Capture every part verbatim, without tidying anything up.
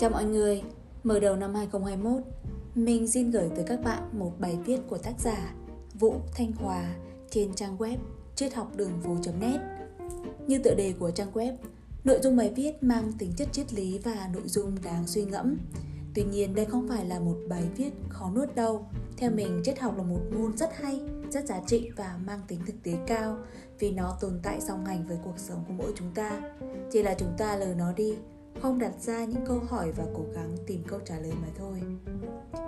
Chào mọi người, mở đầu năm hai không hai mốt, mình xin gửi tới các bạn một bài viết của tác giả Vũ Thanh Hòa trên trang web triết học đường phố chấm net. Như tựa đề của trang web, nội dung bài viết mang tính chất triết lý và nội dung đáng suy ngẫm. Tuy nhiên, đây không phải là một bài viết khó nuốt đâu. Theo mình, triết học là một môn rất hay, rất giá trị và mang tính thực tế cao vì nó tồn tại song hành với cuộc sống của mỗi chúng ta. Chỉ là chúng ta lờ nó đi, không đặt ra những câu hỏi và cố gắng tìm câu trả lời mà thôi.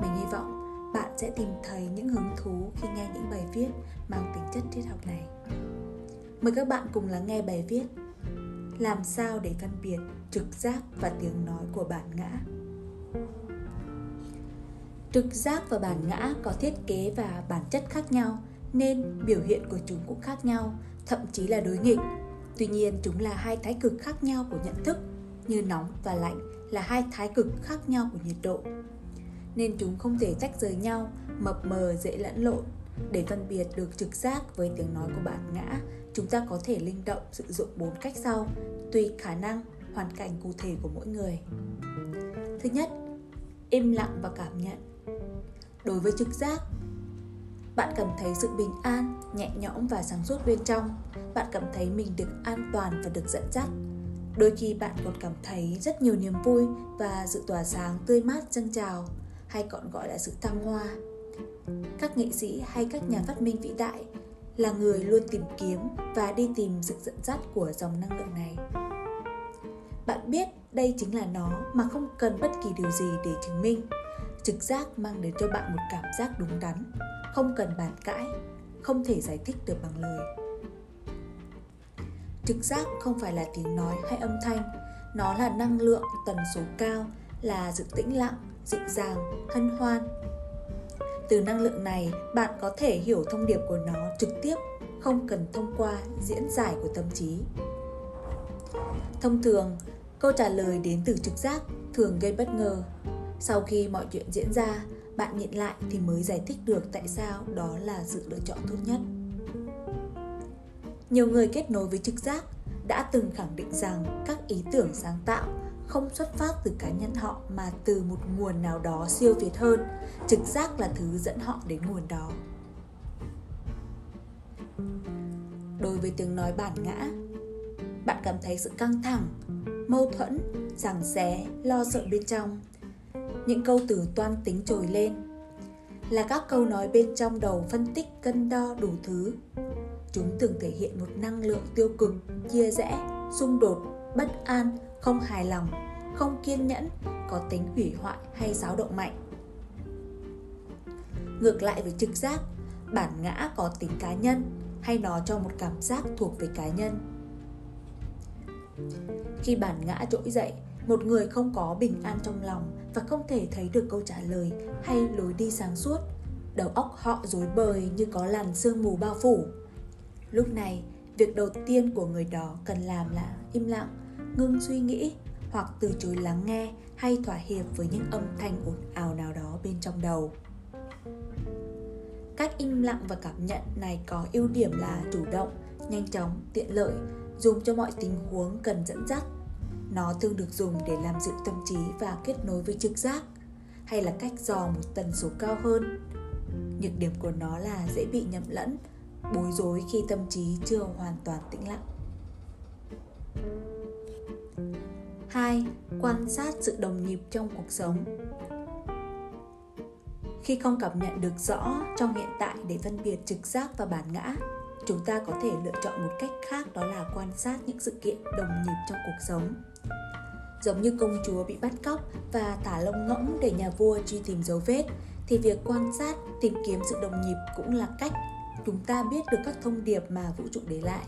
Mình hy vọng bạn sẽ tìm thấy những hứng thú khi nghe những bài viết mang tính chất triết học này. Mời các bạn cùng lắng nghe bài viết Làm sao để phân biệt trực giác và tiếng nói của bản ngã. Trực giác và bản ngã có thiết kế và bản chất khác nhau nên biểu hiện của chúng cũng khác nhau, thậm chí là đối nghịch. Tuy nhiên, chúng là hai thái cực khác nhau của nhận thức, như nóng và lạnh là hai thái cực khác nhau của nhiệt độ. Nên chúng không thể tách rời nhau, mập mờ dễ lẫn lộn. Để phân biệt được trực giác với tiếng nói của bản ngã, chúng ta có thể linh động sử dụng bốn cách sau, tùy khả năng, hoàn cảnh cụ thể của mỗi người. Thứ nhất, im lặng và cảm nhận. Đối với trực giác, bạn cảm thấy sự bình an, nhẹ nhõm và sáng suốt bên trong. Bạn cảm thấy mình được an toàn và được dẫn dắt. Đôi khi bạn còn cảm thấy rất nhiều niềm vui và sự tỏa sáng tươi mát dâng trào, hay còn gọi là sự thăng hoa. Các nghệ sĩ hay các nhà phát minh vĩ đại là người luôn tìm kiếm và đi tìm sự dẫn dắt của dòng năng lượng này. Bạn biết đây chính là nó mà không cần bất kỳ điều gì để chứng minh. Trực giác mang đến cho bạn một cảm giác đúng đắn, không cần bàn cãi, không thể giải thích được bằng lời. Trực giác không phải là tiếng nói hay âm thanh, nó là năng lượng tần số cao, là sự tĩnh lặng, dịu dàng, hân hoan. Từ năng lượng này, bạn có thể hiểu thông điệp của nó trực tiếp, không cần thông qua diễn giải của tâm trí. Thông thường, câu trả lời đến từ trực giác thường gây bất ngờ. Sau khi mọi chuyện diễn ra, bạn nhìn lại thì mới giải thích được tại sao đó là sự lựa chọn tốt nhất. Nhiều người kết nối với trực giác đã từng khẳng định rằng các ý tưởng sáng tạo không xuất phát từ cá nhân họ mà từ một nguồn nào đó siêu việt hơn. Trực giác là thứ dẫn họ đến nguồn đó. Đối với tiếng nói bản ngã, bạn cảm thấy sự căng thẳng, mâu thuẫn, giằng xé, lo sợ bên trong. Những câu từ toan tính trồi lên là các câu nói bên trong đầu phân tích cân đo đủ thứ. Chúng thường thể hiện một năng lượng tiêu cực, chia rẽ, xung đột, bất an, không hài lòng, không kiên nhẫn, có tính hủy hoại hay xáo động mạnh. Ngược lại với trực giác, bản ngã có tính cá nhân, hay nó cho một cảm giác thuộc về cá nhân. Khi bản ngã trỗi dậy, một người không có bình an trong lòng và không thể thấy được câu trả lời hay lối đi sáng suốt. Đầu óc họ rối bời như có làn sương mù bao phủ. Lúc này, việc đầu tiên của người đó cần làm là im lặng, ngưng suy nghĩ hoặc từ chối lắng nghe hay thỏa hiệp với những âm thanh ồn ào nào đó bên trong đầu. Cách im lặng và cảm nhận này có ưu điểm là chủ động, nhanh chóng, tiện lợi, dùng cho mọi tình huống cần dẫn dắt. Nó thường được dùng để làm dịu tâm trí và kết nối với trực giác, hay là cách dò một tần số cao hơn. Nhược điểm của nó là dễ bị nhầm lẫn, bối rối khi tâm trí chưa hoàn toàn tĩnh lặng. hai. Quan sát sự đồng nhịp trong cuộc sống. Khi không cảm nhận được rõ trong hiện tại để phân biệt trực giác và bản ngã, chúng ta có thể lựa chọn một cách khác, đó là quan sát những sự kiện đồng nhịp trong cuộc sống. Giống như công chúa bị bắt cóc và thả lông ngỗng để nhà vua truy tìm dấu vết, thì việc quan sát, tìm kiếm sự đồng nhịp cũng là cách chúng ta biết được các thông điệp mà vũ trụ để lại.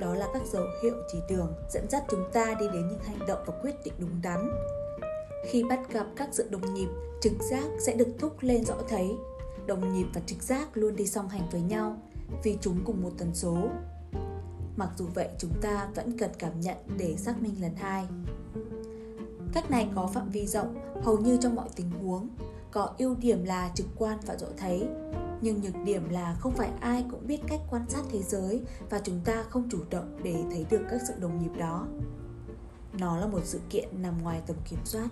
Đó là các dấu hiệu chỉ đường dẫn dắt chúng ta đi đến những hành động và quyết định đúng đắn. Khi bắt gặp các sự đồng nhịp, trực giác sẽ được thúc lên rõ thấy. Đồng nhịp và trực giác luôn đi song hành với nhau vì chúng cùng một tần số. Mặc dù vậy, chúng ta vẫn cần cảm nhận để xác minh lần hai. Cách này có phạm vi rộng, hầu như trong mọi tình huống, có ưu điểm là trực quan và rõ thấy. Nhưng nhược điểm là không phải ai cũng biết cách quan sát thế giới và chúng ta không chủ động để thấy được các sự đồng nhịp đó. Nó là một sự kiện nằm ngoài tầm kiểm soát.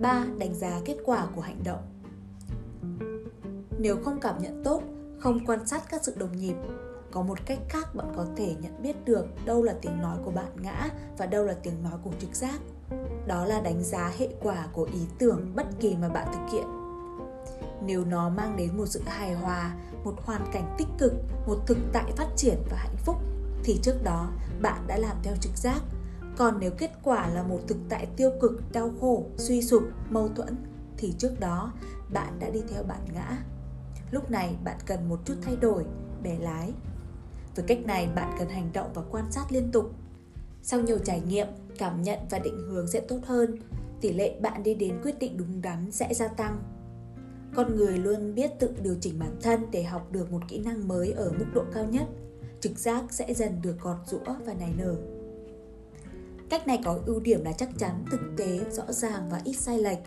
ba. Đánh giá kết quả của hành động. Nếu không cảm nhận tốt, không quan sát các sự đồng nhịp, có một cách khác bạn có thể nhận biết được đâu là tiếng nói của bạn ngã và đâu là tiếng nói của trực giác. Đó là đánh giá hệ quả của ý tưởng bất kỳ mà bạn thực hiện. Nếu nó mang đến một sự hài hòa, một hoàn cảnh tích cực, một thực tại phát triển và hạnh phúc, thì trước đó bạn đã làm theo trực giác. Còn nếu kết quả là một thực tại tiêu cực, đau khổ, suy sụp, mâu thuẫn, thì trước đó bạn đã đi theo bản ngã. Lúc này bạn cần một chút thay đổi, bẻ lái. Với cách này bạn cần hành động và quan sát liên tục. Sau nhiều trải nghiệm, cảm nhận và định hướng sẽ tốt hơn, tỷ lệ bạn đi đến quyết định đúng đắn sẽ gia tăng. Con người luôn biết tự điều chỉnh bản thân để học được một kỹ năng mới ở mức độ cao nhất. Trực giác sẽ dần được gọt giũa và nảy nở. Cách này có ưu điểm là chắc chắn, thực tế, rõ ràng và ít sai lệch,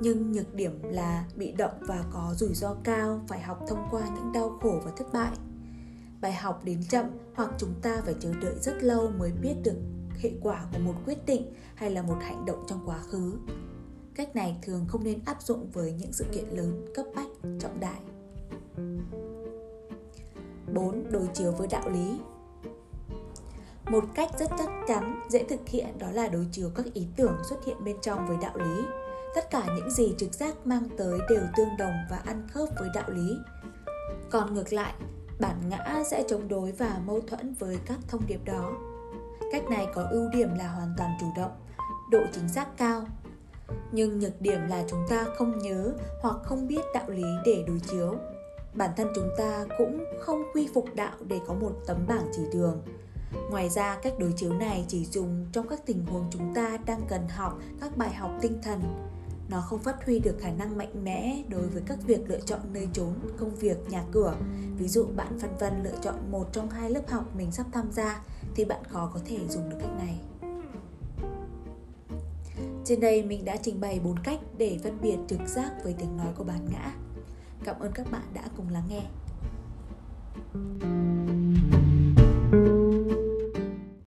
nhưng nhược điểm là bị động và có rủi ro cao, phải học thông qua những đau khổ và thất bại. Bài học đến chậm hoặc chúng ta phải chờ đợi rất lâu mới biết được hệ quả của một quyết định hay là một hành động trong quá khứ. Cách này thường không nên áp dụng với những sự kiện lớn, cấp bách, trọng đại. bốn. Đối chiếu với đạo lý. Một cách rất chắc chắn, dễ thực hiện đó là đối chiếu các ý tưởng xuất hiện bên trong với đạo lý. Tất cả những gì trực giác mang tới đều tương đồng và ăn khớp với đạo lý. Còn ngược lại, bản ngã sẽ chống đối và mâu thuẫn với các thông điệp đó. Cách này có ưu điểm là hoàn toàn chủ động, độ chính xác cao. Nhưng nhược điểm là chúng ta không nhớ hoặc không biết đạo lý để đối chiếu. Bản thân chúng ta cũng không quy phục đạo để có một tấm bảng chỉ đường. Ngoài ra, cách đối chiếu này chỉ dùng trong các tình huống chúng ta đang cần học các bài học tinh thần. Nó không phát huy được khả năng mạnh mẽ đối với các việc lựa chọn nơi trốn, công việc, nhà cửa. Ví dụ bạn phân vân lựa chọn một trong hai lớp học mình sắp tham gia thì bạn khó có thể dùng được cách này. Trên đây mình đã trình bày bốn cách để phân biệt trực giác với tiếng nói của bản ngã. Cảm ơn các bạn đã cùng lắng nghe.